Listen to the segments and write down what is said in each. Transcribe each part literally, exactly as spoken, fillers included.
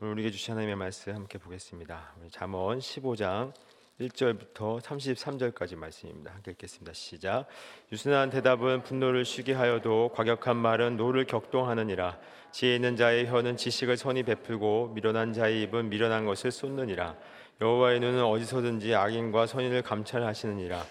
오늘 우리에게 주신 하나님의 말씀 함께 보겠습니다. 우리 잠언 십오 장 일 절부터 삼십삼 절까지 말씀입니다. 함께 읽겠습니다. 시작. 유순한 대답은 분노를 쉬게 하여도 과격한 말은 노를 격동하느니라. 지혜 있는 자의 혀는 지식을 선히 베풀고 미련한 자의 입은 미련한 것을 쏟느니라. 여호와의 눈은 어디서든지 악인과 선인을 감찰하시느니라.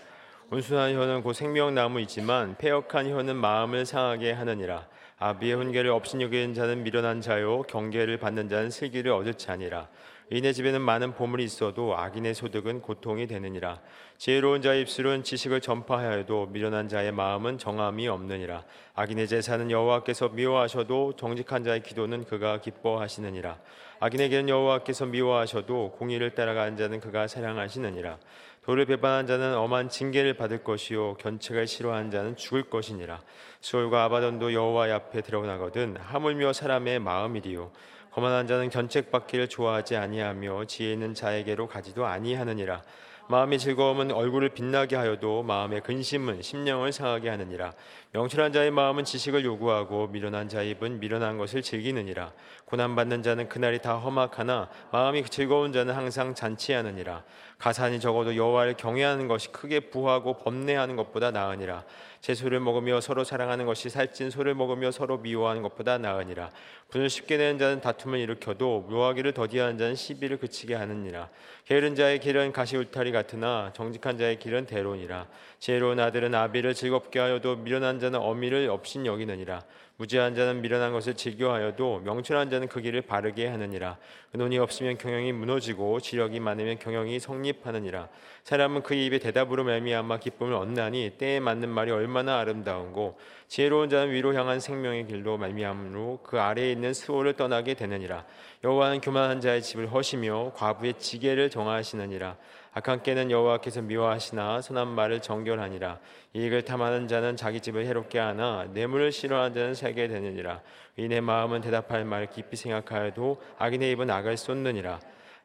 온순한 혀는 곧 생명나무이지만 패역한 혀는 마음을 상하게 하느니라. 아비의 훈계를 없이 여기는 자는 미련한 자요 경계를 받는 자는 슬기를 얻을 자니라. 의인의 집에는 많은 보물이 있어도 악인의 소득은 고통이 되느니라. 지혜로운 자의 입술은 지식을 전파하여도 미련한 자의 마음은 정함이 없느니라. 악인의 제사는 여호와께서 미워하셔도 정직한 자의 기도는 그가 기뻐하시느니라. 악인에게는 여호와께서 미워하셔도 공의를 따라가는 자는 그가 사랑하시느니라. 도를 배반한 자는 엄한 징계를 받을 것이요 견책을 싫어하는 자는 죽을 것이니라. 수월과 아바돈도 여호와 앞에 드러나거든 하물며 사람의 마음이리요. 거만한 자는 견책받기를 좋아하지 아니하며 지혜 있는 자에게로 가지도 아니하느니라. 마음의 즐거움은 얼굴을 빛나게 하여도 마음의 근심은 심령을 상하게 하느니라. 명철한 자의 마음은 지식을 요구하고 미련한 자의 입은 미련한 것을 즐기느니라. 고난받는 자는 그날이 다 험악하나 마음이 즐거운 자는 항상 잔치하느니라. 가산이 적어도 여호와를 경외하는 것이 크게 부하고 범례하는 것보다 나으니라. 채소를 먹으며 서로 사랑하는 것이 살찐 소를 먹으며 서로 미워하는 것보다 나으니라. 분을 쉽게 내는 자는 다툼을 일으켜도 묘하기를 더디하는 자는 시비를 그치게 하느니라. 게으른 자의 길은 가시울타리 같으나 정직한 자의 길은 대로니라. 지혜로운 아들은 아비를 즐겁게 하여도 미련한 자는 어미를 없인 여기느니라. 무지한 자는 미련한 것을 즐겨하여도 명철한 자는 그 길을 바르게 하느니라. 의논이 없으면 경영이 무너지고 지력이 많으면 경영이 성립하느니라. 사람은 그 입의 대답으로 말미암아 기쁨을 얻나니 때에 맞는 말이 얼마나 아름다운고 지혜로운 자는 위로 향한 생명의 길로 말미암으로 그 아래에 있는 수호를 떠나게 되느니라. 여호와는 교만한 자의 집을 허시며 과부의 지계를 정하시느니라. 악한 깨는 여호와께서 미워하시나 선한 말을 정결하니라. 이익을 탐하는 자는 자기 집을 해롭게 하나 뇌물을 싫어하는 자는 살게 되느니라. 의인의 마음은 대답할 말을 깊이 생각하여도 악인의 입은 악을 쏟느니라.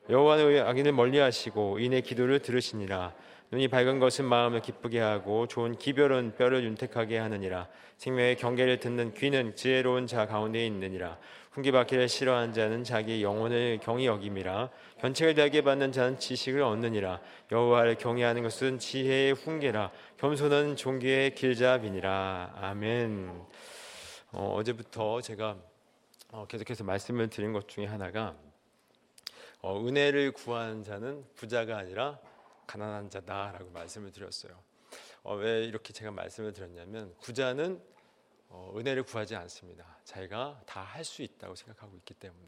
여호와는 악인을 멀리하시고 의인의 기도를 들으시니라. 눈이 밝은 것은 마음을 기쁘게 하고 좋은 기별은 뼈를 윤택하게 하느니라. 생명의 경계를 듣는 귀는 지혜로운 자 가운데에 있느니라. 훈계받기를 싫어하는 자는 자기 영혼을 경히 여김이라. 견책을 달게 받는 자는 지식을 얻느니라. 여호와를 경외하는 것은 지혜의 훈계라. 겸손은 존귀의 길잡이니라. 아멘. 어, 어제부터 제가 계속해서 말씀을 드린 것 중에 하나가 어, 은혜를 구하는 자는 부자가 아니라 가난한 자다라고 말씀을 드렸어요. 어, 왜 이렇게 제가 말씀을 드렸냐면 부자는 어, 은혜를 구하지 않습니다. 자기가 다 할 수 있다고 생각하고 있기 때문에.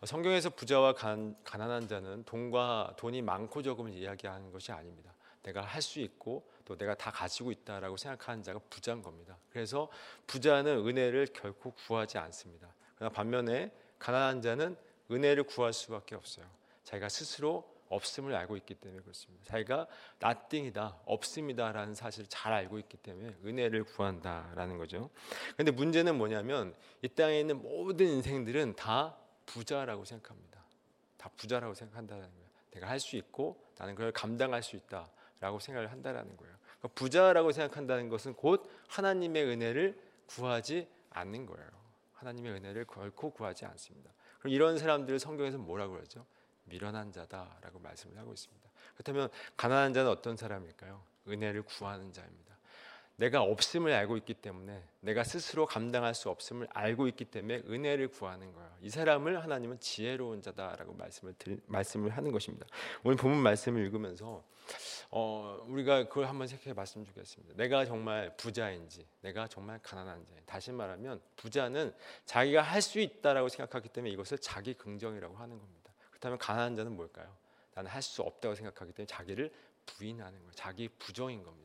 어, 성경에서 부자와 간, 가난한 자는 돈과 돈이 많고 적음을 이야기하는 것이 아닙니다. 내가 할 수 있고 또 내가 다 가지고 있다라고 생각하는 자가 부자인 겁니다. 그래서 부자는 은혜를 결코 구하지 않습니다. 그러나 반면에 가난한 자는 은혜를 구할 수밖에 없어요. 자기가 스스로 없음을 알고 있기 때문에 그렇습니다. 자기가 nothing이다, 없습니다라는 사실을 잘 알고 있기 때문에 은혜를 구한다라는 거죠. 그런데 문제는 뭐냐면 이 땅에 있는 모든 인생들은 다 부자라고 생각합니다. 다 부자라고 생각한다는 거예요. 내가 할 수 있고 나는 그걸 감당할 수 있다라고 생각을 한다라는 거예요. 그러니까 부자라고 생각한다는 것은 곧 하나님의 은혜를 구하지 않는 거예요. 하나님의 은혜를 결코 구하지 않습니다. 그럼 이런 사람들을 성경에서 뭐라고 그러죠? 미련한 자다라고 말씀을 하고 있습니다. 그렇다면 가난한 자는 어떤 사람일까요? 은혜를 구하는 자입니다. 내가 없음을 알고 있기 때문에, 내가 스스로 감당할 수 없음을 알고 있기 때문에 은혜를 구하는 거예요. 이 사람을 하나님은 지혜로운 자다라고 말씀을 드리, 말씀을 하는 것입니다. 오늘 본문 말씀을 읽으면서 어, 우리가 그걸 한번 생각해 봤으면 좋겠습니다. 내가 정말 부자인지, 내가 정말 가난한 자인지. 다시 말하면 부자는 자기가 할 수 있다라고 생각하기 때문에 이것을 자기 긍정이라고 하는 겁니다. 그렇다면 가난한 자는 뭘까요? 나는 할 수 없다고 생각하기 때문에 자기를 부인하는 거예요. 자기 부정인 겁니다.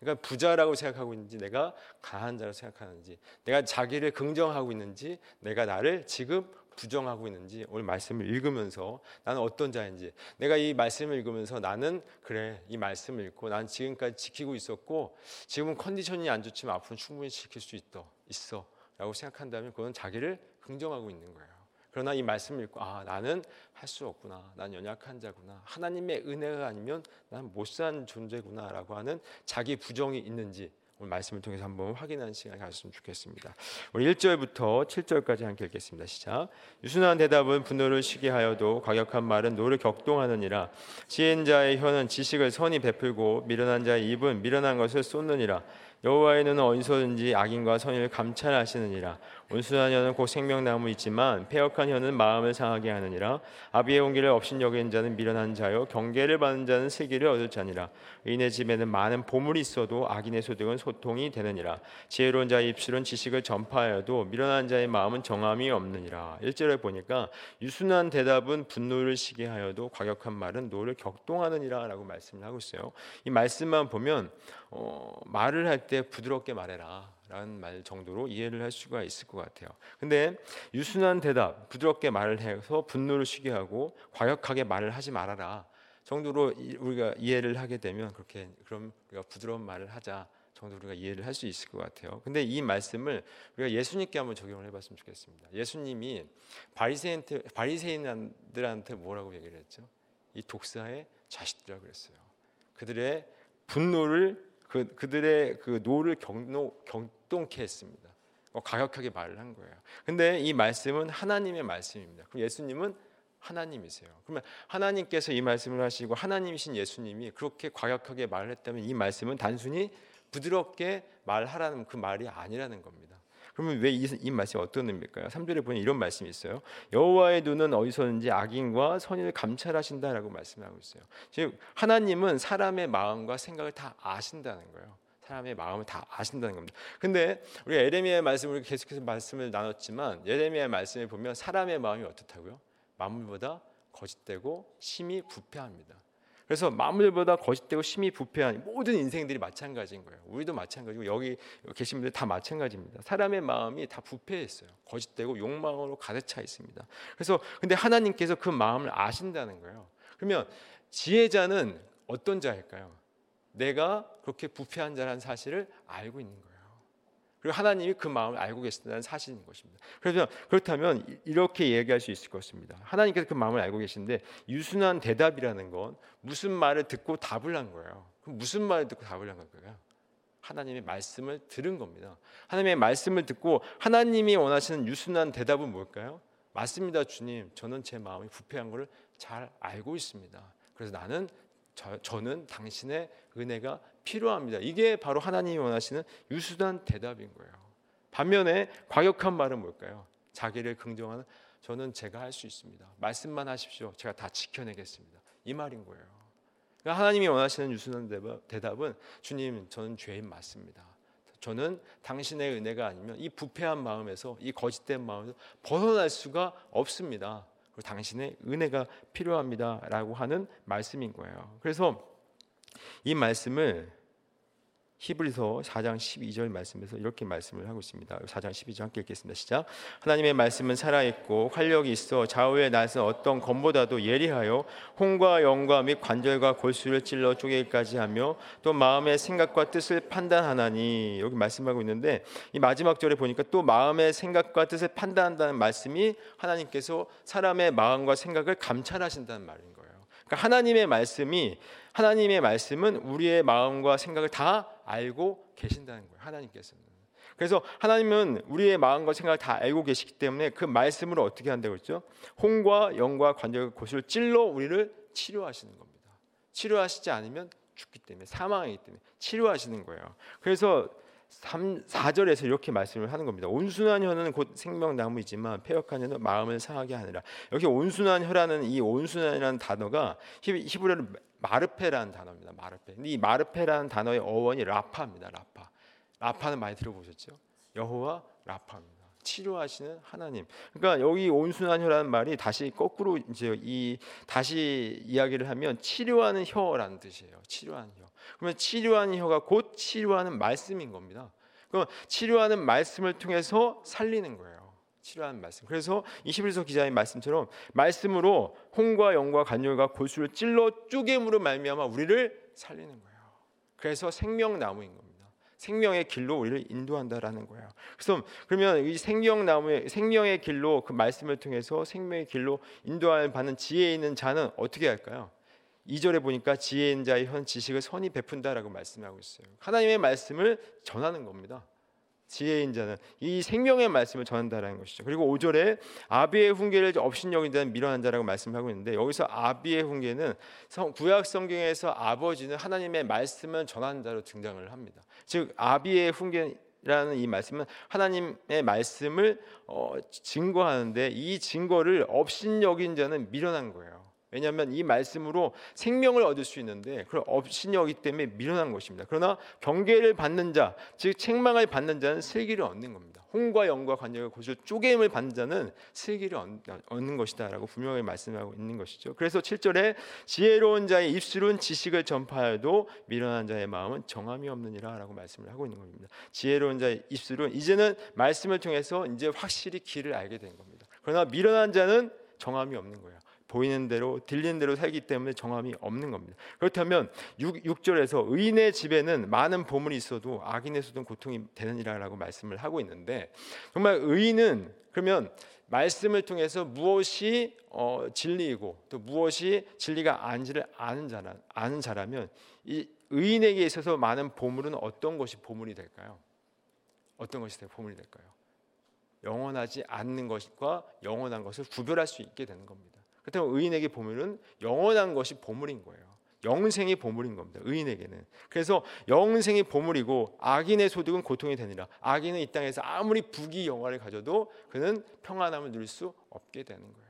그러니까 부자라고 생각하고 있는지, 내가 가난한 자라고 생각하는지, 내가 자기를 긍정하고 있는지, 내가 나를 지금 부정하고 있는지, 오늘 말씀을 읽으면서 나는 어떤 자인지, 내가 이 말씀을 읽으면서 나는 그래, 이 말씀을 읽고 난 지금까지 지키고 있었고 지금은 컨디션이 안 좋지만 앞으로는 충분히 지킬 수 있어, 있어 라고 생각한다면 그건 자기를 긍정하고 있는 거예요. 그러나 이 말씀을 읽고 아, 나는 할 수 없구나, 난 연약한 자구나, 하나님의 은혜가 아니면 난 못 산 존재구나 라고 하는 자기 부정이 있는지, 오늘 말씀을 통해서 한번 확인하는 시간을 가졌으면 좋겠습니다. 우리 일 절부터 칠 절까지 함께 읽겠습니다. 시작. 유순한 대답은 분노를 쉬게 하여도 과격한 말은 노를 격동하느니라. 지혜인 자의 혀는 지식을 선히 베풀고 미련한 자의 입은 미련한 것을 쏟느니라. 여호와의 눈은 어디서든지 악인과 선인을 감찰하시느니라. 온순한 혀는 곧 생명나무 있지만 패역한 혀는 마음을 상하게 하느니라. 아비의 온기를 없인 여긴 자는 미련한 자요 경계를 받는 자는 슬기를 얻을 자니라. 의인의 집에는 많은 보물이 있어도 악인의 소득은 소통이 되느니라. 지혜로운 자의 입술은 지식을 전파하여도 미련한 자의 마음은 정함이 없느니라. 일 절에 보니까 유순한 대답은 분노를 쉬게 하여도 과격한 말은 노를 격동하느니라 라고 말씀을 하고 있어요. 이 말씀만 보면 어, 말을 할 때 부드럽게 말해라 라는 말 정도로 이해를 할 수가 있을 것 같아요. 근데 유순한 대답, 부드럽게 말을 해서 분노를 쉬게 하고 과격하게 말을 하지 말아라 정도로 우리가 이해를 하게 되면 그렇게 그럼 우리가 부드러운 말을 하자 정도 우리가 이해를 할 수 있을 것 같아요. 근데 이 말씀을 우리가 예수님께 한번 적용을 해봤으면 좋겠습니다. 예수님이 바리새인한테, 바리새인들한테 뭐라고 얘기를 했죠? 이 독사의 자식들이라고 그랬어요. 그들의 분노를 그, 그들의 그 노를 격노, 격동케 했습니다. 어, 과격하게 말을 한 거예요. 근데 이 말씀은 하나님의 말씀입니다. 그럼 예수님은 하나님이세요. 그러면 하나님께서 이 말씀을 하시고 하나님이신 예수님이 그렇게 과격하게 말을 했다면 이 말씀은 단순히 부드럽게 말하라는 그 말이 아니라는 겁니다. 그러면 왜 이 이 말씀이 어떤 의미일까요? 삼 절에 보면 이런 말씀이 있어요. 여호와의 눈은 어디서든지 악인과 선인을 감찰하신다라고 말씀하고 있어요. 즉 하나님은 사람의 마음과 생각을 다 아신다는 거예요. 사람의 마음을 다 아신다는 겁니다. 근데 우리 예레미야의 말씀을 계속해서 말씀을 나눴지만 예레미야의 말씀에 보면 사람의 마음이 어떻다고요? 만물보다 거짓되고 심히 부패합니다. 그래서 만물보다 거짓되고 심히 부패한 모든 인생들이 마찬가지인 거예요. 우리도 마찬가지고 여기 계신 분들 다 마찬가지입니다. 사람의 마음이 다 부패했어요. 거짓되고 욕망으로 가득 차 있습니다. 그래서 근데 하나님께서 그 마음을 아신다는 거예요. 그러면 지혜자는 어떤 자일까요? 내가 그렇게 부패한 자라는 사실을 알고 있는 거예요. 그리고 하나님이 그 마음을 알고 계신다는 사실인 것입니다. 그래서 그렇다면 이렇게 얘기할 수 있을 것입니다. 하나님께서 그 마음을 알고 계신데 유순한 대답이라는 건 무슨 말을 듣고 답을 한 거예요. 그럼 무슨 말을 듣고 답을 한 걸까요? 하나님의 말씀을 들은 겁니다. 하나님의 말씀을 듣고 하나님이 원하시는 유순한 대답은 뭘까요? 맞습니다, 주님. 저는 제 마음이 부패한 것을 잘 알고 있습니다. 그래서 나는 저, 저는 당신의 은혜가 필요합니다. 이게 바로 하나님이 원하시는 유순한 대답인 거예요. 반면에 과격한 말은 뭘까요? 자기를 긍정하는 저는 제가 할 수 있습니다. 말씀만 하십시오. 제가 다 지켜내겠습니다. 이 말인 거예요. 그러니까 하나님이 원하시는 유순한 대답은 주님 저는 죄인 맞습니다. 저는 당신의 은혜가 아니면 이 부패한 마음에서 이 거짓된 마음에서 벗어날 수가 없습니다. 그리고 당신의 은혜가 필요합니다 라고 하는 말씀인 거예요. 그래서 이 말씀을 히브리서 사 장 십이 절 말씀에서 이렇게 말씀을 하고 있습니다. 사 장 십이 절 함께 읽겠습니다. 시작. 하나님의 말씀은 살아있고 활력이 있어 좌우의 낫은 어떤 검보다도 예리하여 혼과 영과 및 관절과 골수를 찔러 쪼개기까지 하며 또 마음의 생각과 뜻을 판단하나니. 여기 말씀하고 있는데 이 마지막 절에 보니까 또 마음의 생각과 뜻을 판단한다는 말씀이 하나님께서 사람의 마음과 생각을 감찰하신다는 말인 거예요. 그러니까 하나님의 말씀이 하나님의 말씀은 우리의 마음과 생각을 다 알고 계신다는 거예요. 하나님께서는. 그래서 하나님은 우리의 마음과 생각을 다 알고 계시기 때문에 그 말씀으로 어떻게 한다고 했죠? 혼과 영과 관절과 골수를 찔러 우리를 치료하시는 겁니다. 치료하시지 않으면 죽기 때문에 사망하기 때문에 치료하시는 거예요. 그래서 삼, 사 절에서 이렇게 말씀을 하는 겁니다. 온순한 혀는 곧 생명나무이지만 패역한 혀는 마음을 상하게 하느라. 여기 온순한 혀라는 이 온순한이라는 단어가 히브리어로 마르페라는 단어입니다. 마르페. 근데 이 마르페라는 단어의 어원이 라파입니다. 라파. 라파는 많이 들어보셨죠? 여호와 라파입니다. 치료하시는 하나님. 그러니까 여기 온순한 혀라는 말이 다시 거꾸로 이제 이 다시 이야기를 하면 치료하는 혀라는 뜻이에요. 치료하는 혀. 그러면 치료하는 혀가 곧 치료하는 말씀인 겁니다. 그럼 치료하는 말씀을 통해서 살리는 거예요. 치료하는 말씀. 그래서 히브리서 기자의 말씀처럼 말씀으로 혼과 영과 관절과 골수를 찔러 쪼개므로 말미암아 우리를 살리는 거예요. 그래서 생명나무인 겁니다. 생명의 길로 우리를 인도한다라는 거예요. 그래서 그러면 이 생명나무의 생명의 길로 그 말씀을 통해서 생명의 길로 인도함을 받는 지혜 있는 자는 어떻게 할까요? 이 절에 보니까 지혜 있는 자의 현 지식을 선히 베푼다라고 말씀하고 있어요. 하나님의 말씀을 전하는 겁니다. 지혜인 자는 이 생명의 말씀을 전한다라는 것이죠. 그리고 오 절에 아비의 훈계를 업신여긴 자는 미련한 자라고 말씀하고 있는데, 여기서 아비의 훈계는 구약 성경에서 아버지는 하나님의 말씀을 전하는 자로 등장을 합니다. 즉 아비의 훈계라는 이 말씀은 하나님의 말씀을 어, 증거하는데, 이 증거를 업신여긴 자는 미련한 거예요. 왜냐하면 이 말씀으로 생명을 얻을 수 있는데 그걸 업신여기기 때문에 미련한 것입니다. 그러나 경계를 받는 자, 즉 책망을 받는 자는 슬기를 얻는 겁니다. 혼과 영과 관역의 고실 쪼개임을 받는 자는 슬기를 얻는 것이다 라고 분명히 말씀하고 있는 것이죠. 그래서 칠 절에 지혜로운 자의 입술은 지식을 전파해도 미련한 자의 마음은 정함이 없느니라 라고 말씀을 하고 있는 겁니다. 지혜로운 자의 입술은 이제는 말씀을 통해서 이제 확실히 길을 알게 된 겁니다. 그러나 미련한 자는 정함이 없는 거예요. 보이는 대로 들리는 대로 살기 때문에 정함이 없는 겁니다. 그렇다면 육 절에서 의인의 집에는 많은 보물이 있어도 악인의 수는 고통이 되느니라라고 말씀을 하고 있는데, 정말 의인은 그러면 말씀을 통해서 무엇이 어, 진리이고 또 무엇이 진리가 아닌지를 아는 자라, 아는 자라면 이 의인에게 있어서 많은 보물은 어떤 것이 보물이 될까요? 어떤 것이 보물이 될까요? 영원하지 않는 것과 영원한 것을 구별할 수 있게 되는 겁니다. 그렇다면 의인에게 보물은 영원한 것이 보물인 거예요. 영생이 보물인 겁니다. 의인에게는. 그래서 영생이 보물이고 악인의 소득은 고통이 되니라. 악인은 이 땅에서 아무리 부귀 영화를 가져도 그는 평안함을 누릴 수 없게 되는 거예요.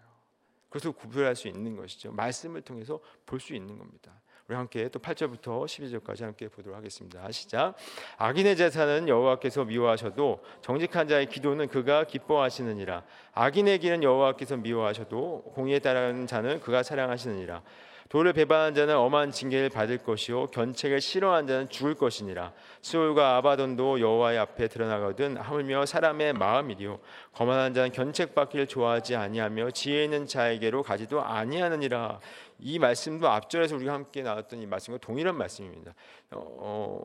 그것을 구별할 수 있는 것이죠. 말씀을 통해서 볼 수 있는 겁니다. 우리 함께 또 팔 절부터 십이 절까지 함께 보도록 하겠습니다. 시작. 악인의 제사는 여호와께서 미워하셔도 정직한 자의 기도는 그가 기뻐하시느니라. 악인의 길은 여호와께서 미워하셔도 공의에 따르는 자는 그가 사랑하시느니라. 도를 배반한 자는 엄한 징계를 받을 것이요 견책을 싫어한 자는 죽을 것이니라. 스올과 아바돈도 여호와의 앞에 드러나거든 하물며 사람의 마음이리요. 거만한 자는 견책받기를 좋아하지 아니하며 지혜 있는 자에게로 가지도 아니하느니라. 이 말씀도 앞절에서 우리가 함께 나왔던 이 말씀과 동일한 말씀입니다. 어,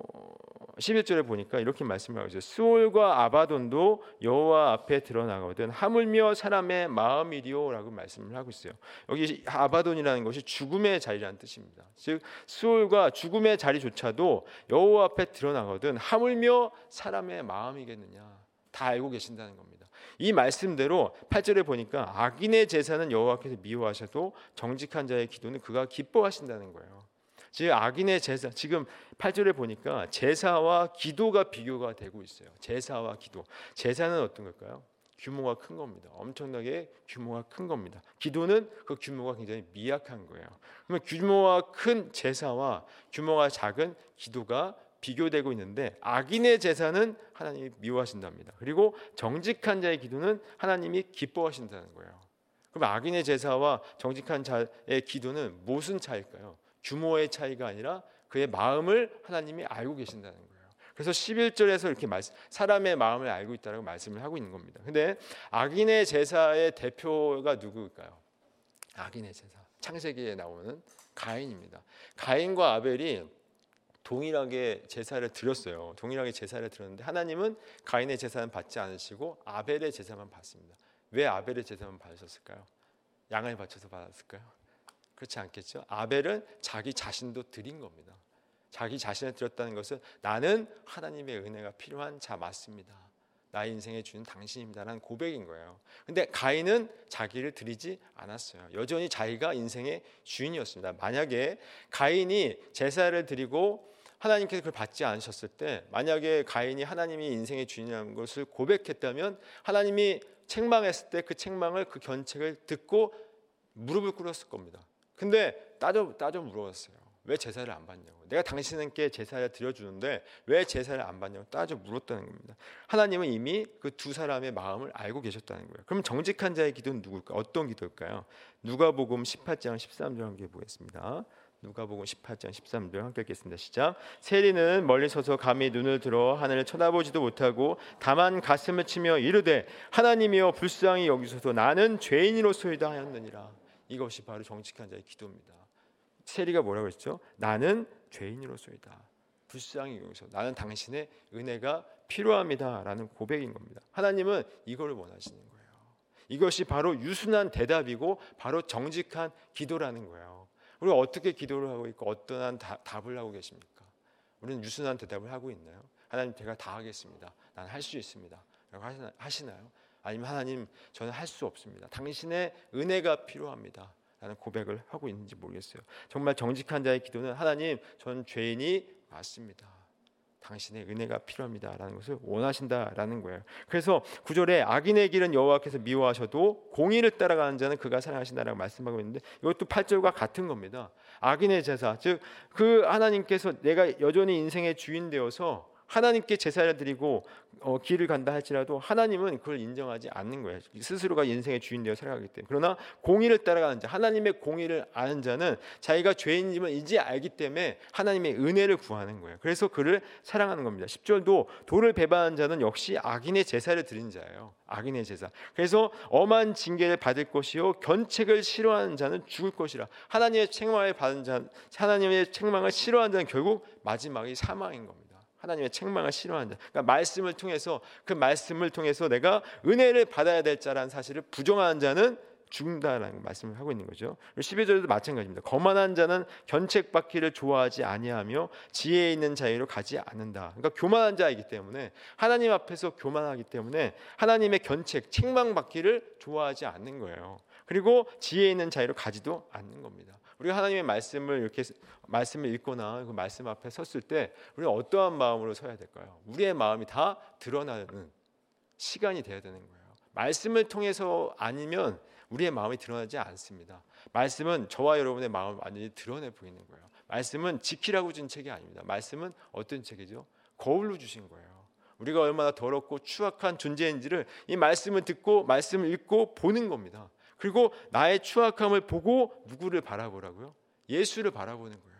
십일 절에 보니까 이렇게 말씀하고 있어요. 스올과 아바돈도 여호와 앞에 드러나거든 하물며 사람의 마음이리요 라고 말씀을 하고 있어요. 여기 아바돈이라는 것이 죽음의 자리라는 뜻입니다. 즉 스올과 죽음의 자리조차도 여호와 앞에 드러나거든 하물며 사람의 마음이겠느냐. 다 알고 계신다는 겁니다. 이 말씀대로 팔 절에 보니까 악인의 제사는 여호와께서 미워하셔도 정직한 자의 기도는 그가 기뻐하신다는 거예요. 즉 악인의 제사, 지금 팔 절에 보니까 제사와 기도가 비교가 되고 있어요. 제사와 기도. 제사는 어떤 걸까요? 규모가 큰 겁니다. 엄청나게 규모가 큰 겁니다. 기도는 그 규모가 굉장히 미약한 거예요. 그러면 규모가 큰 제사와 규모가 작은 기도가 비교되고 있는데, 악인의 제사는 하나님이 미워하신답니다. 그리고 정직한 자의 기도는 하나님이 기뻐하신다는 거예요. 그럼 악인의 제사와 정직한 자의 기도는 무슨 차이일까요? 규모의 차이가 아니라 그의 마음을 하나님이 알고 계신다는 거예요. 그래서 십일 절에서 이렇게 말씀, 사람의 마음을 알고 있다고 말씀을 하고 있는 겁니다. 근데 악인의 제사의 대표가 누구일까요? 악인의 제사, 창세기에 나오는 가인입니다. 가인과 아벨이 동일하게 제사를 드렸어요. 동일하게 제사를 드렸는데 하나님은 가인의 제사는 받지 않으시고 아벨의 제사만 받습니다. 왜 아벨의 제사만 받으셨을까요? 양을 바쳐서 받았을까요? 그렇지 않겠죠. 아벨은 자기 자신도 드린 겁니다. 자기 자신을 드렸다는 것은 나는 하나님의 은혜가 필요한 자 맞습니다. 나의 인생의 주인 당신입니다라는 고백인 거예요. 근데 가인은 자기를 드리지 않았어요. 여전히 자기가 인생의 주인이었습니다. 만약에 가인이 제사를 드리고 하나님께서 그걸 받지 않으셨을 때, 만약에 가인이 하나님이 인생의 주인이라는 것을 고백했다면 하나님이 책망했을 때 그 책망을, 그 견책을 듣고 무릎을 꿇었을 겁니다. 근데 따져, 따져 물어봤어요. 왜 제사를 안 받냐고. 내가 당신께 제사를 드려주는데 왜 제사를 안 받냐고 따져 물었다는 겁니다. 하나님은 이미 그 두 사람의 마음을 알고 계셨다는 거예요. 그럼 정직한 자의 기도는 누굴까? 어떤 기도일까요? 누가복음 십팔 장 십삼 절 함께 보겠습니다. 누가복음 십팔 장 십삼 절 함께 읽겠습니다. 시작. 세리는 멀리 서서 감히 눈을 들어 하늘을 쳐다보지도 못하고 다만 가슴을 치며 이르되 하나님이여 불쌍히 여기소서 나는 죄인으로소이다 하였느니라. 이것이 바로 정직한 자의 기도입니다. 세리가 뭐라고 했죠? 나는 죄인으로서이다. 불쌍히 여기소서. 나는 당신의 은혜가 필요합니다라는 고백인 겁니다. 하나님은 이걸 원하시는 거예요. 이것이 바로 유순한 대답이고 바로 정직한 기도라는 거예요. 우리가 어떻게 기도를 하고 있고 어떠한 다, 답을 하고 계십니까? 우리는 유순한 대답을 하고 있나요? 하나님 제가 다 하겠습니다. 난 할 수 있습니다. 라고 하시나요? 아니면 하나님 저는 할 수 없습니다. 당신의 은혜가 필요합니다. 라는 고백을 하고 있는지 모르겠어요. 정말 정직한 자의 기도는 하나님 저는 죄인이 맞습니다. 당신의 은혜가 필요합니다라는 것을 원하신다라는 거예요. 그래서 구절에 악인의 길은 여호와께서 미워하셔도 공의를 따라가는 자는 그가 사랑하신다라고 말씀하고 있는데 이것도 팔 절과 같은 겁니다. 악인의 제사, 즉 그 하나님께서 내가 여전히 인생의 주인 되어서 하나님께 제사를 드리고 어, 길을 간다 할지라도 하나님은 그걸 인정하지 않는 거예요. 스스로가 인생의 주인 되어 살아가기 때문에. 그러나 공의를 따라가는 자, 하나님의 공의를 아는 자는 자기가 죄인임을 이제 알기 때문에 하나님의 은혜를 구하는 거예요. 그래서 그를 사랑하는 겁니다. 십 절도 도를 배반한 자는 역시 악인의 제사를 드린 자예요. 악인의 제사. 그래서 엄한 징계를 받을 것이요 견책을 싫어하는 자는 죽을 것이라. 하나님의 책망을 받은 자, 하나님의 책망을 싫어하는 자는 결국 마지막이 사망인 겁니다. 하나님의 책망을 싫어하는 자, 그러니까 말씀을 통해서 그 말씀을 통해서 내가 은혜를 받아야 될 자라는 사실을 부정하는 자는 죽는다라는 말씀을 하고 있는 거죠. 십이 절도 마찬가지입니다. 거만한 자는 견책받기를 좋아하지 아니하며 지혜 있는 자유로 가지 않는다. 그러니까 교만한 자이기 때문에 하나님 앞에서 교만하기 때문에 하나님의 견책, 책망받기를 좋아하지 않는 거예요. 그리고 지혜 있는 자유로 가지도 않는 겁니다. 우리가 하나님의 말씀을 이렇게 말씀을 읽거나 그 말씀 앞에 섰을 때 우리는 어떠한 마음으로 서야 될까요? 우리의 마음이 다 드러나는 시간이 돼야 되는 거예요. 말씀을 통해서 아니면 우리의 마음이 드러나지 않습니다. 말씀은 저와 여러분의 마음을 완전히 드러내 보이는 거예요. 말씀은 지키라고 준 책이 아닙니다. 말씀은 어떤 책이죠? 거울로 주신 거예요. 우리가 얼마나 더럽고 추악한 존재인지를 이 말씀을 듣고 말씀을 읽고 보는 겁니다. 그리고 나의 추악함을 보고 누구를 바라보라고요? 예수를 바라보는 거예요.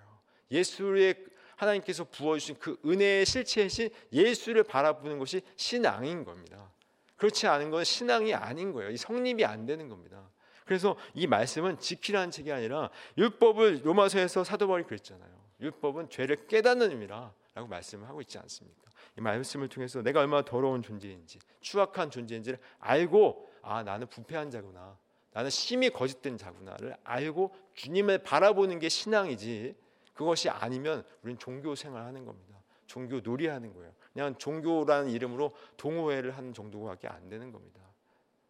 예수의 하나님께서 부어주신 그 은혜의 실체이신 예수를 바라보는 것이 신앙인 겁니다. 그렇지 않은 건 신앙이 아닌 거예요. 이 성립이 안 되는 겁니다. 그래서 이 말씀은 지키라는 책이 아니라 율법을 로마서에서 사도 바울이 그랬잖아요. 율법은 죄를 깨닫는 의미라 라고 말씀을 하고 있지 않습니까? 이 말씀을 통해서 내가 얼마나 더러운 존재인지 추악한 존재인지를 알고 아 나는 부패한 자구나. 나는 심히 거짓된 자구나를 알고 주님을 바라보는 게 신앙이지 그것이 아니면 우리는 종교 생활하는 겁니다. 종교 놀이하는 거예요. 그냥 종교라는 이름으로 동호회를 하는 정도밖에 안 되는 겁니다.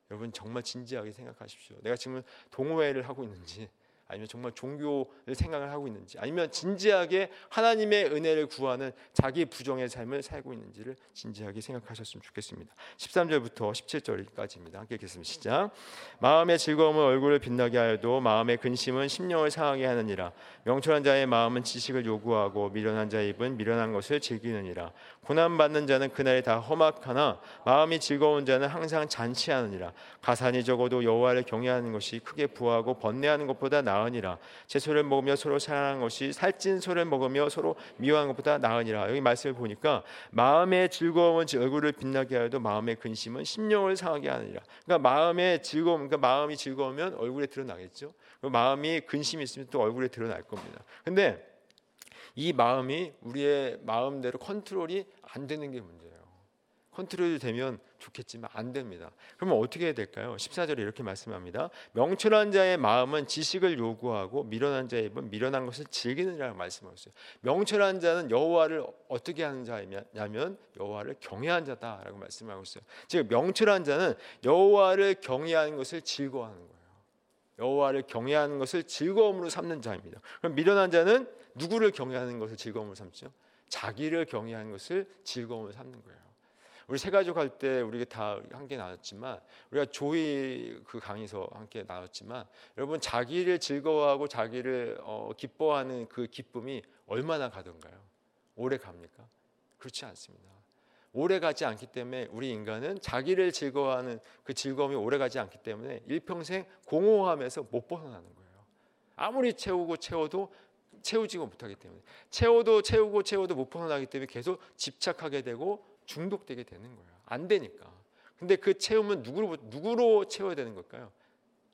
여러분 정말 진지하게 생각하십시오. 내가 지금 동호회를 하고 있는지 아니면 정말 종교를 생각을 하고 있는지 아니면 진지하게 하나님의 은혜를 구하는 자기 부정의 삶을 살고 있는지를 진지하게 생각하셨으면 좋겠습니다. 십삼 절부터 십칠 절까지입니다. 함께 읽겠습니다. 시작. 마음의 즐거움은 얼굴을 빛나게 하여도 마음의 근심은 심령을 상하게 하느니라. 명철한 자의 마음은 지식을 요구하고 미련한 자의 입은 미련한 것을 즐기느니라. 고난받는 자는 그날이 다 험악하나 마음이 즐거운 자는 항상 잔치하느니라. 가산이 적어도 여호와를 경외하는 것이 크게 부하고 번뇌하는 것보다 나아 나으니라. 채소를 먹으며 서로 사랑하는 것이 살찐 소를 먹으며 서로 미워하는 것보다 나으니라. 여기 말씀을 보니까 마음의 즐거움은 얼굴을 빛나게 하여도 마음의 근심은 심령을 상하게 하느니라. 그러니까 마음의 즐거움, 그러니까 마음이 즐거우면 얼굴에 드러나겠죠. 마음이 근심이 있으면 또 얼굴에 드러날 겁니다. 근데 이 마음이 우리의 마음대로 컨트롤이 안 되는 게 문제예요. 컨트롤이 되면 좋겠지만 안 됩니다. 그러면 어떻게 해야 될까요? 십사 절에 이렇게 말씀합니다. 명철한 자의 마음은 지식을 요구하고 미련한 자의 입은 미련한 것을 즐기느라고 말씀하고 있어요. 명철한 자는 여호와를 어떻게 하는 자냐면 여호와를 경외한 자다라고 말씀하고 있어요. 즉 명철한 자는 여호와를 경외하는 것을 즐거워하는 거예요. 여호와를 경외하는 것을 즐거움으로 삼는 자입니다. 그럼 미련한 자는 누구를 경외하는 것을 즐거움으로 삼죠? 자기를 경외하는 것을 즐거움으로 삼는 거예요. 우리 세 가족 할 때 우리가 다 함께 나눴지만 우리가 조이 그 강의에서 함께 나눴지만 여러분 자기를 즐거워하고 자기를 어, 기뻐하는 그 기쁨이 얼마나 가던가요? 오래 갑니까? 그렇지 않습니다. 오래 가지 않기 때문에 우리 인간은 자기를 즐거워하는 그 즐거움이 오래 가지 않기 때문에 일평생 공허함에서 못 벗어나는 거예요. 아무리 채우고 채워도 채우지 못하기 때문에 채워도 채우고 채워도 못 벗어나기 때문에 계속 집착하게 되고 중독되게 되는 거예요. 안 되니까. 근데 그 채움은 누구로, 누구로 채워야 되는 걸까요?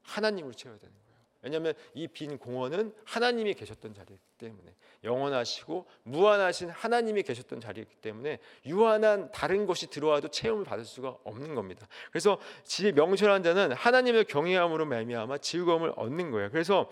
하나님으로 채워야 되는 거예요. 왜냐하면 이 빈 공원은 하나님이 계셨던 자리이기 때문에, 영원하시고 무한하신 하나님이 계셨던 자리이기 때문에 유한한 다른 것이 들어와도 체험을 받을 수가 없는 겁니다. 그래서 지 명철한 자는 하나님을 경외함으로 말미암아 즐거움을 얻는 거예요. 그래서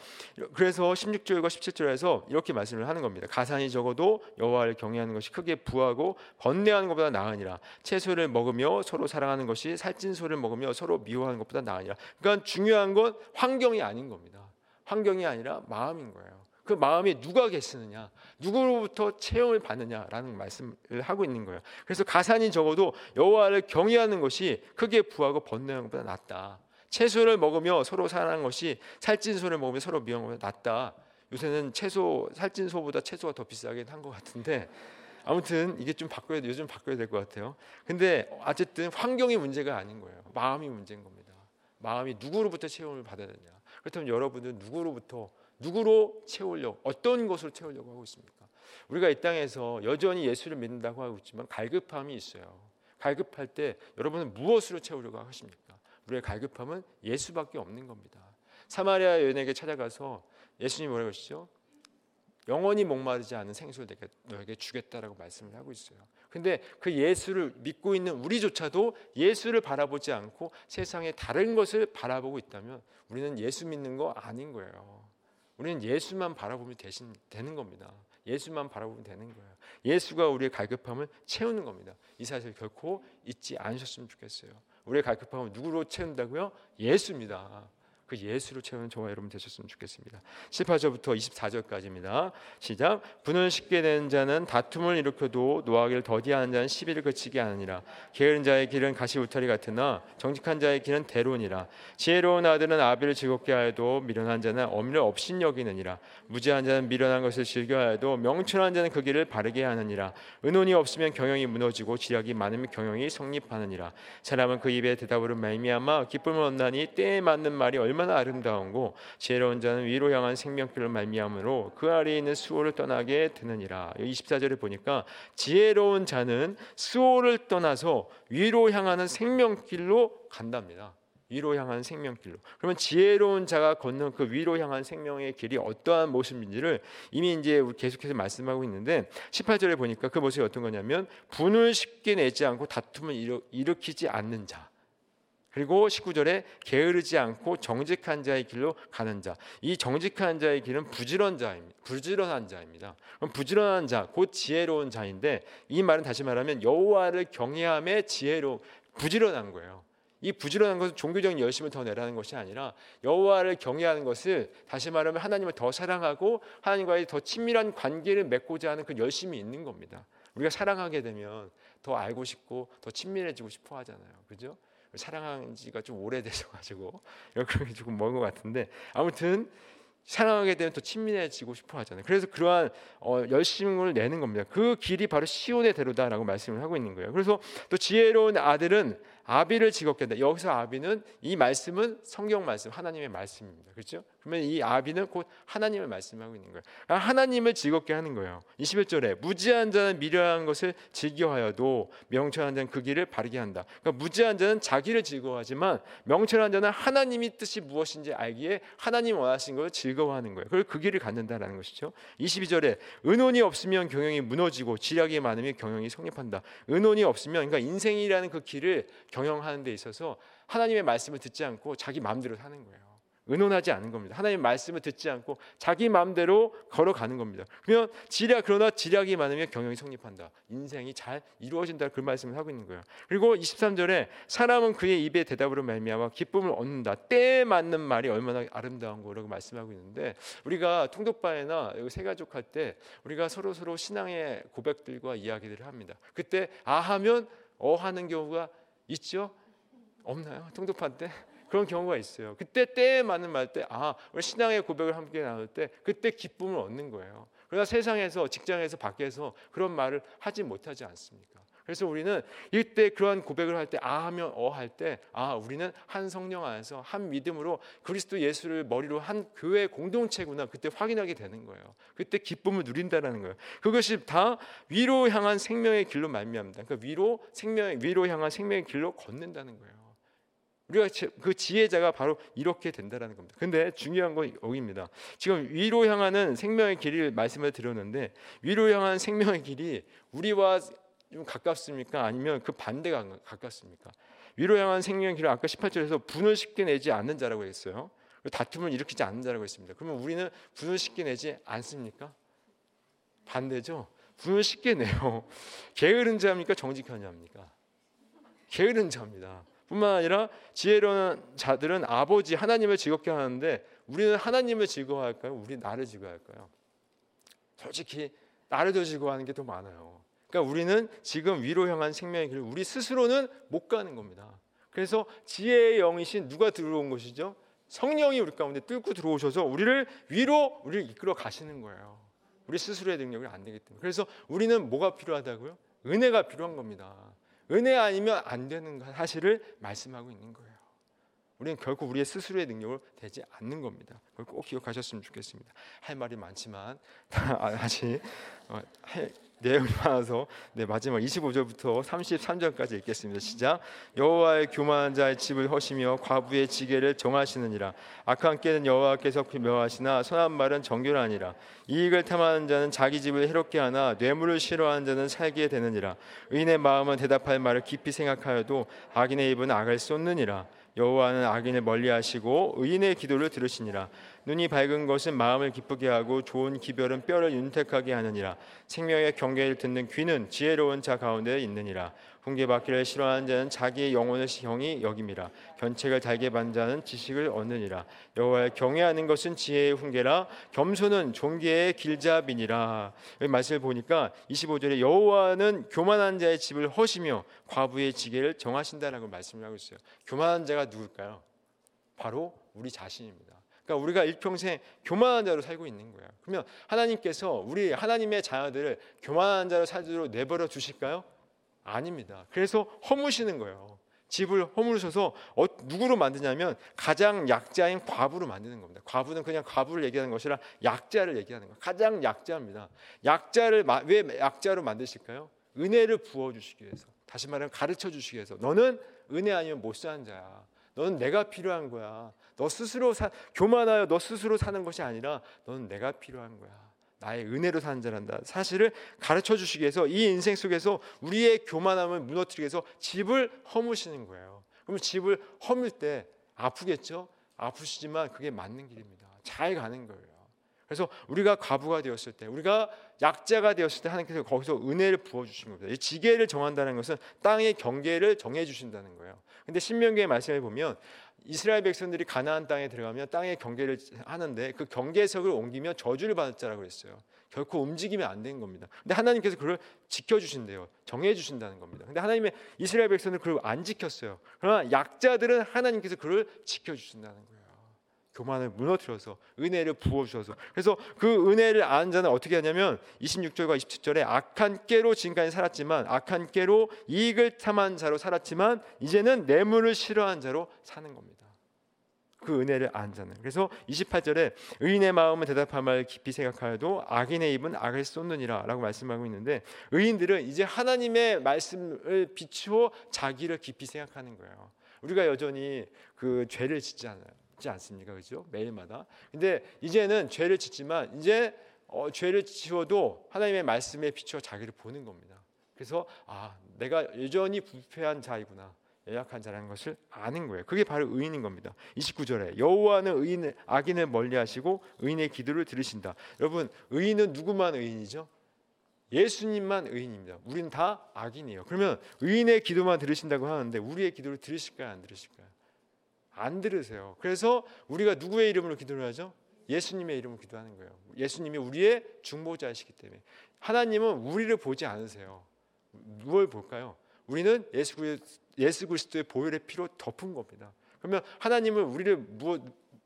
그래서 십육 절과 십칠 절에서 이렇게 말씀을 하는 겁니다. 가산이 적어도 여호와를 경외하는 것이 크게 부하고 번뇌하는 것보다 나으니라. 채소를 먹으며 서로 사랑하는 것이 살찐 소를 먹으며 서로 미워하는 것보다 나으니라. 그러니까 중요한 건 환경이 아닌 겁니다. 환경이 아니라 마음인 거예요. 그 마음이 누가 계시느냐, 누구로부터 체험을 받느냐라는 말씀을 하고 있는 거예요. 그래서 가산이 적어도 여호와를 경외하는 것이 크게 부하고 번뇌하는 것보다 낫다. 채소를 먹으며 서로 사랑하는 것이 살찐 소를 먹으며 서로 미워하는 것보다 낫다. 요새는 채소, 살찐 소보다 채소가 더 비싸긴 한 것 같은데, 아무튼 이게 좀 바꿔야, 요즘 바꿔야 될 것 같아요. 근데 어쨌든 환경이 문제가 아닌 거예요. 마음이 문제인 겁니다. 마음이 누구로부터 체험을 받아야 되냐. 그렇다면 여러분은 누구로부터, 누구로 채우려고, 어떤 것으로 채우려고 하고 있습니까? 우리가 이 땅에서 여전히 예수를 믿는다고 하고 있지만 갈급함이 있어요. 갈급할 때 여러분은 무엇으로 채우려고 하십니까? 우리의 갈급함은 예수밖에 없는 겁니다. 사마리아 여인에게 찾아가서 예수님이 뭐라고 하시죠? 영원히 목마르지 않은 생수를 너에게 주겠다라고 말씀을 하고 있어요. 근데 그 예수를 믿고 있는 우리조차도 예수를 바라보지 않고 세상의 다른 것을 바라보고 있다면 우리는 예수 믿는 거 아닌 거예요. 우리는 예수만 바라보면 대신 되는 겁니다. 예수만 바라보면 되는 거예요. 예수가 우리의 갈급함을 채우는 겁니다. 이 사실 결코 잊지 않으셨으면 좋겠어요. 우리의 갈급함은 누구로 채운다고요? 예수입니다. 그 예수로 채우는 저와 여러분 되셨으면 좋겠습니다. 십팔 절부터 이십사 절까지입니다. 시작. 분을 쉽게 내는 자는 다툼을 일으켜도 노하기를 더디하는 자는 시비를 그치게 하느니라. 게으른 자의 길은 가시 울타리 같으나 정직한 자의 길은 대로니라. 지혜로운 아들은 아비를 즐겁게 하여도 미련한 자는 어미를 없인 여기느니라. 무지한 자는 미련한 것을 즐겨하여도 명철한 자는 그 길을 바르게 하느니라. 의논이 없으면 경영이 무너지고 지략이 많으면 경영이 성립하느니라. 사람은 그 입의 대답으로 말미암아 기쁨을 얻나니 때에 맞는 말이 얼마 얼마나 아름다운고 지혜로운 자는 위로 향한 생명길로 말미암으로 그 아래에 있는 수호를 떠나게 되느니라. 이십사 절에 보니까 지혜로운 자는 수호를 떠나서 위로 향하는 생명길로 간답니다. 위로 향하는 생명길로. 그러면 지혜로운 자가 걷는 그 위로 향한 생명의 길이 어떠한 모습인지를 이미 이제 계속해서 말씀하고 있는데, 십팔 절에 보니까 그 모습이 어떤 거냐면 분을 쉽게 내지 않고 다툼을 일으키지 않는 자, 그리고 십구 절에 게으르지 않고 정직한 자의 길로 가는 자. 이 정직한 자의 길은 부지런 자입니다. 부지런한 자입니다. 그럼 부지런한 자, 곧 지혜로운 자인데, 이 말은 다시 말하면 여호와를 경외함에 지혜로 부지런한 거예요. 이 부지런한 것은 종교적인 열심을 더 내라는 것이 아니라 여호와를 경외하는 것을, 다시 말하면 하나님을 더 사랑하고 하나님과의 더 친밀한 관계를 맺고자 하는 그 열심이 있는 겁니다. 우리가 사랑하게 되면 더 알고 싶고 더 친밀해지고 싶어 하잖아요. 그죠? 사랑한 지가 좀 오래돼서 가지고 그런 게 조금 먼 것 같은데, 아무튼 사랑하게 되면 더 친밀해지고 싶어 하잖아요. 그래서 그러한 어, 열심을 내는 겁니다. 그 길이 바로 시온의 대로다라고 말씀을 하고 있는 거예요. 그래서 또 지혜로운 아들은 아비를 즐겁게 한다. 여기서 아비는, 이 말씀은 성경 말씀, 하나님의 말씀입니다. 그렇죠? 그러면 이 아비는 곧 하나님을 말씀하고 있는 거예요. 그러니까 하나님을 즐겁게 하는 거예요. 이십일 절에 무지한 자는 미련한 것을 즐겨하여도 명철한 자는 그 길을 바르게 한다. 그러니까 무지한 자는 자기를 즐거워하지만 명철한 자는 하나님이 뜻이 무엇인지 알기에 하나님 원하신 것을 즐거워하는 거예요. 그걸 그 길을 갖는다라는 것이죠. 이십이 절에 의논이 없으면 경영이 무너지고 지략이 많으면 경영이 성립한다. 의논이 없으면, 그러니까 인생이라는 그 길을 경영하는 데 있어서 하나님의 말씀을 듣지 않고 자기 마음대로 사는 거예요. 의논하지 않은 겁니다. 하나님의 말씀을 듣지 않고 자기 마음대로 걸어가는 겁니다. 그러면 지략, 그러나 지략이 많으면 경영이 성립한다. 인생이 잘 이루어진다. 그 말씀을 하고 있는 거예요. 그리고 이십삼 절에 사람은 그의 입의 대답으로 말미암아 기쁨을 얻는다. 때에 맞는 말이 얼마나 아름다운 거라고 말씀하고 있는데, 우리가 통독바에나 새가족 할 때 우리가 서로 서로 신앙의 고백들과 이야기들을 합니다. 그때 아 하면 어 하는 경우가 있죠? 없나요? 통독반 때? 그런 경우가 있어요. 그때 때에 맞는 말 때, 아, 우리 신앙의 고백을 함께 나눌 때 그때 기쁨을 얻는 거예요. 그러나 세상에서, 직장에서, 밖에서 그런 말을 하지 못하지 않습니까? 그래서 우리는 이때 그러한 고백을 할 때, 아 하면 어 할 때, 아, 우리는 한 성령 안에서 한 믿음으로 그리스도 예수를 머리로 한 교회 공동체구나, 그때 확인하게 되는 거예요. 그때 기쁨을 누린다라는 거예요. 그것이 다 위로 향한 생명의 길로 말미암다. 그러니까 위로, 생명, 위로 향한 생명의 길로 걷는다는 거예요. 우리가 그 지혜자가 바로 이렇게 된다라는 겁니다. 근데 중요한 건 여기입니다. 지금 위로 향하는 생명의 길을 말씀을 드렸는데, 위로 향하는 생명의 길이 우리와 좀 가깝습니까? 아니면 그 반대가 가깝습니까? 위로 향하는 생명의 길은 아까 십팔 절에서 분을 쉽게 내지 않는 자라고 했어요. 다툼을 일으키지 않는 자라고 했습니다. 그러면 우리는 분을 쉽게 내지 않습니까? 반대죠. 분을 쉽게 내요. 게으른 자입니까? 정직한 자입니까? 게으른 자입니다. 뿐만 아니라 지혜로운 자들은 아버지 하나님을 즐겁게 하는데, 우리는 하나님을 즐거워할까요? 우리 나를 즐거워할까요? 솔직히 나를 더 즐거워하는 게 더 많아요. 그러니까 우리는 지금 위로 향한 생명의 길을 우리 스스로는 못 가는 겁니다. 그래서 지혜의 영이신 누가 들어온 것이죠? 성령이 우리 가운데 뚫고 들어오셔서 우리를 위로, 우리를 이끌어 가시는 거예요. 우리 스스로의 능력이 안 되기 때문에. 그래서 우리는 뭐가 필요하다고요? 은혜가 필요한 겁니다. 은혜 아니면 안 되는 사실을 말씀하고 있는 거예요. 우리는 결코 우리의 스스로의 능력을 되지 않는 겁니다. 그걸 꼭 기억하셨으면 좋겠습니다. 할 말이 많지만 다시 어, 할 내용이 많아서 네, 마지막 이십오 절부터 삼십삼 절까지 읽겠습니다. 시작. 여호와의 교만한 자의 집을 허시며 과부의 지게를 정하시느니라. 악한 깨는 여호와께서 명하시나 선한 말은 정결하니라. 이익을 탐하는 자는 자기 집을 해롭게 하나 뇌물을 싫어하는 자는 살게 되느니라. 의인의 마음은 대답할 말을 깊이 생각하여도 악인의 입은 악을 쏟느니라. 여호와는 악인을 멀리하시고 의인의 기도를 들으시니라. 눈이 밝은 것은 마음을 기쁘게 하고 좋은 기별은 뼈를 윤택하게 하느니라. 생명의 경계를 듣는 귀는 지혜로운 자 가운데 있느니라. 훈계받기를 싫어하는 자는 자기의 영혼을 형이 여김이라. 견책을 달게 받는 자는 지식을 얻느니라. 여호와의 경외하는 것은 지혜의 훈계라. 겸손은 존귀의 길잡이니라. 이 말씀을 보니까 이십오 절에 여호와는 교만한 자의 집을 허시며 과부의 지게를 정하신다라고 말씀을 하고 있어요. 교만한 자가 누굴까요? 바로 우리 자신입니다. 그러니까 우리가 일평생 교만한 자로 살고 있는 거예요. 그러면 하나님께서 우리 하나님의 자녀들을 교만한 자로 살도록 내버려 두실까요? 아닙니다. 그래서 허무시는 거예요. 집을 허물으셔서 어, 누구로 만드냐면 가장 약자인 과부로 만드는 겁니다. 과부는 그냥 과부를 얘기하는 것이라 약자를 얘기하는 거예요. 가장 약자입니다. 약자를 마, 왜 약자로 만드실까요? 은혜를 부어주시기 위해서. 다시 말하면 가르쳐주시기 위해서. 너는 은혜 아니면 못 사는 자야. 너는 내가 필요한 거야. 너 스스로 사, 교만하여 너 스스로 사는 것이 아니라 너는 내가 필요한 거야. 나의 은혜로 사는 자란다. 사실을 가르쳐주시기 위해서 이 인생 속에서 우리의 교만함을 무너뜨리기 위해서 집을 허무시는 거예요. 그럼 집을 허물 때 아프겠죠? 아프시지만 그게 맞는 길입니다. 잘 가는 거예요. 그래서 우리가 과부가 되었을 때, 우리가 약자가 되었을 때 하나님께서 거기서 은혜를 부어주신 겁니다. 이 지계를 정한다는 것은 땅의 경계를 정해주신다는 거예요. 근데 신명기의 말씀을 보면 이스라엘 백성들이 가나안 땅에 들어가면 땅의 경계를 하는데 그 경계석을 옮기면 저주를 받을 자라고 그랬어요. 결코 움직이면 안 되는 겁니다. 근데 하나님께서 그걸 지켜주신대요. 정해주신다는 겁니다. 근데 하나님의 이스라엘 백성들은 그걸 안 지켰어요. 그러나 약자들은 하나님께서 그걸 지켜주신다는 거예요. 교만을 무너뜨려서 은혜를 부어주셔서. 그래서 그 은혜를 아는 자는 어떻게 하냐면 이십육 절과 이십칠 절에 악한 깨로 지금까지 살았지만, 악한 깨로 이익을 탐한 자로 살았지만 이제는 뇌물을 싫어한 자로 사는 겁니다. 그 은혜를 아는 자는. 그래서 이십팔 절에 의인의 마음은 대답할 말 깊이 생각하여도 악인의 입은 악을 쏟느니라 라고 말씀하고 있는데, 의인들은 이제 하나님의 말씀을 비추어 자기를 깊이 생각하는 거예요. 우리가 여전히 그 죄를 짓지 않아요. 않습니까? 그렇죠? 매일마다. 근데 이제는 죄를 짓지만 이제 어, 죄를 지워도 하나님의 말씀에 비추어 자기를 보는 겁니다. 그래서 아, 내가 여전히 부패한 자이구나, 연약한 자라는 것을 아는 거예요. 그게 바로 의인인 겁니다. 이십구 절에 여호와는 의인, 악인을 멀리하시고 의인의 기도를 들으신다. 여러분, 의인은 누구만 의인이죠? 예수님만 의인입니다. 우린 다 악인이에요. 그러면 의인의 기도만 들으신다고 하는데 우리의 기도를 들으실까요? 안 들으실까요? 안 들으세요. 그래서 우리가 누구의 이름으로 기도를 하죠? 예수님의 이름으로 기도하는 거예요. 예수님이 우리의 중보자이시기 때문에. 하나님은 우리를 보지 않으세요. 뭘 볼까요? 우리는 예수 그리스도의 보혈의 피로 덮은 겁니다. 그러면 하나님은 우리를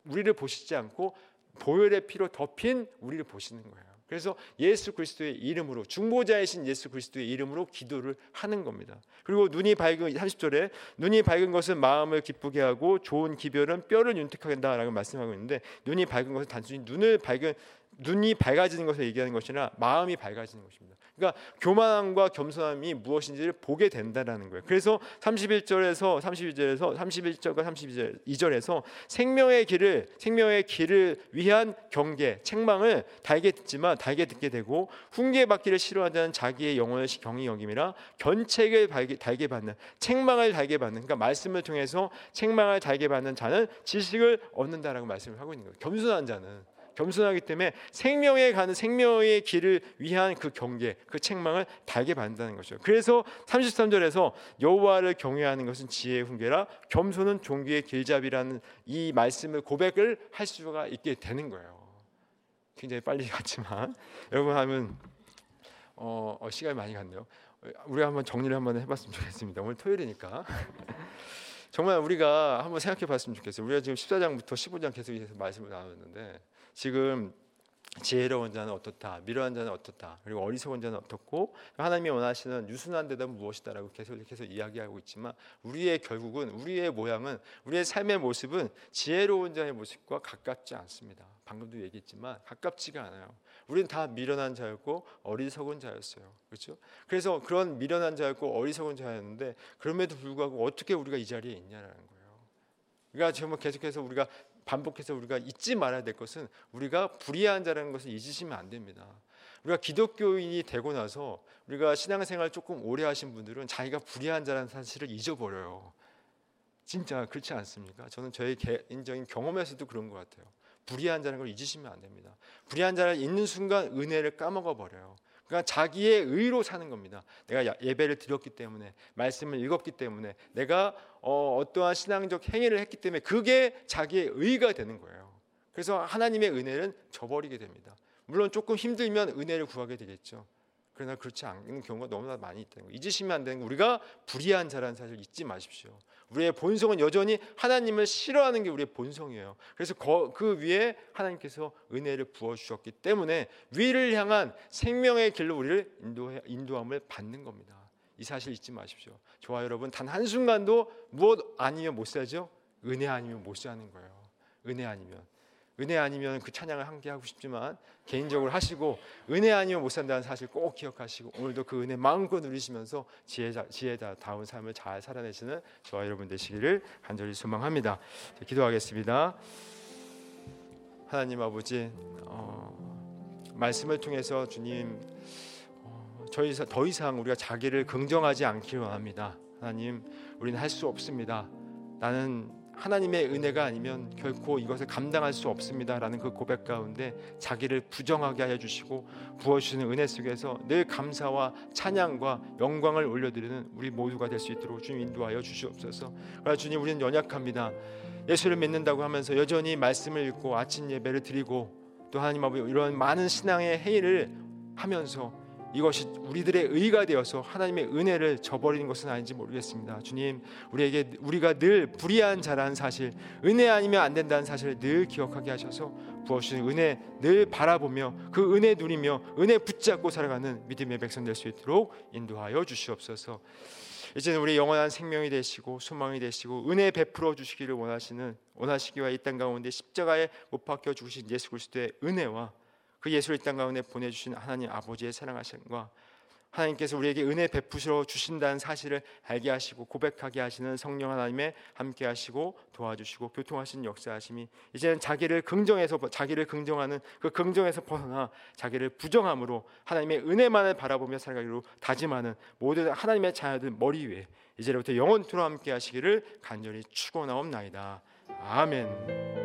우리를 보시지 않고 보혈의 피로 덮인 우리를 보시는 거예요. 그래서 예수 그리스도의 이름으로, 중보자이신 예수 그리스도의 이름으로 기도를 하는 겁니다. 그리고 눈이 밝은 삼십 절에 눈이 밝은 것은 마음을 기쁘게 하고 좋은 기별은 뼈를 윤택하게 한다라고 말씀하고 있는데, 눈이 밝은 것은 단순히 눈을 밝은 눈이 밝아지는 것을 얘기하는 것이나 마음이 밝아지는 것입니다. 그러니까 교만함과 겸손함이 무엇인지를 보게 된다라는 거예요. 그래서 삼십일 절에서 삼십이 절에서 삼십일 절과 삼십이 절에서 생명의 길을 생명의 길을 위한 경계, 책망을 달게 듣지만 달게 듣게 되고 훈계받기를 싫어하는 자기의 영혼을 경히 여김이라 견책을 달게 받는 책망을 달게 받는 그러니까 말씀을 통해서 책망을 달게 받는 자는 지식을 얻는다라고 말씀을 하고 있는 거예요. 겸손한 자는 겸손하기 때문에 생명에 가는 생명의 길을 위한 그 경계, 그 책망을 달게 받는다는 것이죠. 그래서 삼십삼 절에서 여호와를 경외하는 것은 지혜의 훈계라 겸손은 종기의 길잡이라는 이 말씀을 고백을 할 수가 있게 되는 거예요. 굉장히 빨리 갔지만 여러분 하면 어, 어, 시간이 많이 갔네요. 우리가 한번 정리를 한번 해봤으면 좋겠습니다. 오늘 토요일이니까. 정말 우리가 한번 생각해 봤으면 좋겠어요. 우리가 지금 십사 장부터 십오 장 계속해서 말씀을 나눴는데 지금 지혜로운 자는 어떻다, 미련한 자는 어떻다, 그리고 어리석은 자는 어떻고 하나님이 원하시는 유순한 대답은 무엇이다라고 계속 계속 이야기하고 있지만 우리의 결국은 우리의 모양은 우리의 삶의 모습은 지혜로운 자의 모습과 가깝지 않습니다. 방금도 얘기했지만 가깝지가 않아요. 우리는 다 미련한 자였고 어리석은 자였어요. 그렇죠? 그래서 그런 미련한 자였고 어리석은 자였는데 그럼에도 불구하고 어떻게 우리가 이 자리에 있냐라는 거예요. 그러니까 정말 계속해서 우리가 반복해서 우리가 잊지 말아야 될 것은 우리가 불의한 자라는 것을 잊으시면 안 됩니다. 우리가 기독교인이 되고 나서 우리가 신앙생활 조금 오래 하신 분들은 자기가 불의한 자라는 사실을 잊어버려요. 진짜 그렇지 않습니까? 저는 저의 개인적인 경험에서도 그런 것 같아요. 불의한 자라는 걸 잊으시면 안 됩니다. 불의한 자를 잊는 순간 은혜를 까먹어버려요. 그러니까 자기의 의로 사는 겁니다. 내가 예배를 드렸기 때문에 말씀을 읽었기 때문에 내가 어, 어떠한 신앙적 행위를 했기 때문에 그게 자기의 의가 되는 거예요. 그래서 하나님의 은혜는 저버리게 됩니다. 물론 조금 힘들면 은혜를 구하게 되겠죠. 그러나 그렇지 않은 경우가 너무나 많이 있다는 거예요. 잊으시면 안 되는 거 우리가 불의한 자라는 사실을 잊지 마십시오. 우리의 본성은 여전히 하나님을 싫어하는 게 우리의 본성이에요. 그래서 그 위에 하나님께서 은혜를 부어주셨기 때문에 위를 향한 생명의 길로 우리를 인도해, 인도함을 받는 겁니다. 이 사실 잊지 마십시오. 저와 여러분 단 한순간도 무엇 아니면 못 살죠? 은혜 아니면 못 사는 거예요. 은혜 아니면. 은혜 아니면 그 찬양을 함께 하고 싶지만 개인적으로 하시고 은혜 아니면 못 산다는 사실 꼭 기억하시고 오늘도 그 은혜 마음껏 누리시면서 지혜자, 지혜다운 삶을 잘 살아내시는 저와 여러분 되시기를 간절히 소망합니다. 기도하겠습니다. 하나님 아버지 어, 말씀을 통해서 주님 어, 저희 더 이상 우리가 자기를 긍정하지 않기를 원합니다. 하나님 우리는 할 수 없습니다. 나는 하나님의 은혜가 아니면 결코 이것을 감당할 수 없습니다라는 그 고백 가운데 자기를 부정하게 하여 주시고 부어주시는 은혜 속에서 늘 감사와 찬양과 영광을 올려드리는 우리 모두가 될 수 있도록 주님 인도하여 주시옵소서. 그러나 주님 우리는 연약합니다. 예수를 믿는다고 하면서 여전히 말씀을 읽고 아침 예배를 드리고 또 하나님 아버지 이런 많은 신앙의 행위를 하면서 이것이 우리들의 의가 되어서 하나님의 은혜를 저버리는 것은 아닌지 모르겠습니다. 주님, 우리에게 우리가 늘 불의한 자라는 사실, 은혜 아니면 안 된다는 사실을 늘 기억하게 하셔서 부어주신 은혜 늘 바라보며 그 은혜 누리며 은혜 붙잡고 살아가는 믿음의 백성 될 수 있도록 인도하여 주시옵소서. 이제는 우리 영원한 생명이 되시고 소망이 되시고 은혜 베풀어 주시기를 원하시는 원하시기와 이 땅 가운데 십자가에 못 박혀 죽으신 예수 그리스도의 은혜와 그 예수를 이 땅 가운데 보내주신 하나님 아버지의 사랑하심과 하나님께서 우리에게 은혜 베푸시러 주신다는 사실을 알게 하시고 고백하게 하시는 성령 하나님의 함께하시고 도와주시고 교통하시는 역사하심이 이제는 자기를 긍정해서 자기를 긍정하는 그 긍정에서 벗어나 자기를 부정함으로 하나님의 은혜만을 바라보며 살아가기로 다짐하는 모든 하나님의 자녀들 머리 위에 이제부터 영원토록 함께하시기를 간절히 축원하옵나이다. 아멘.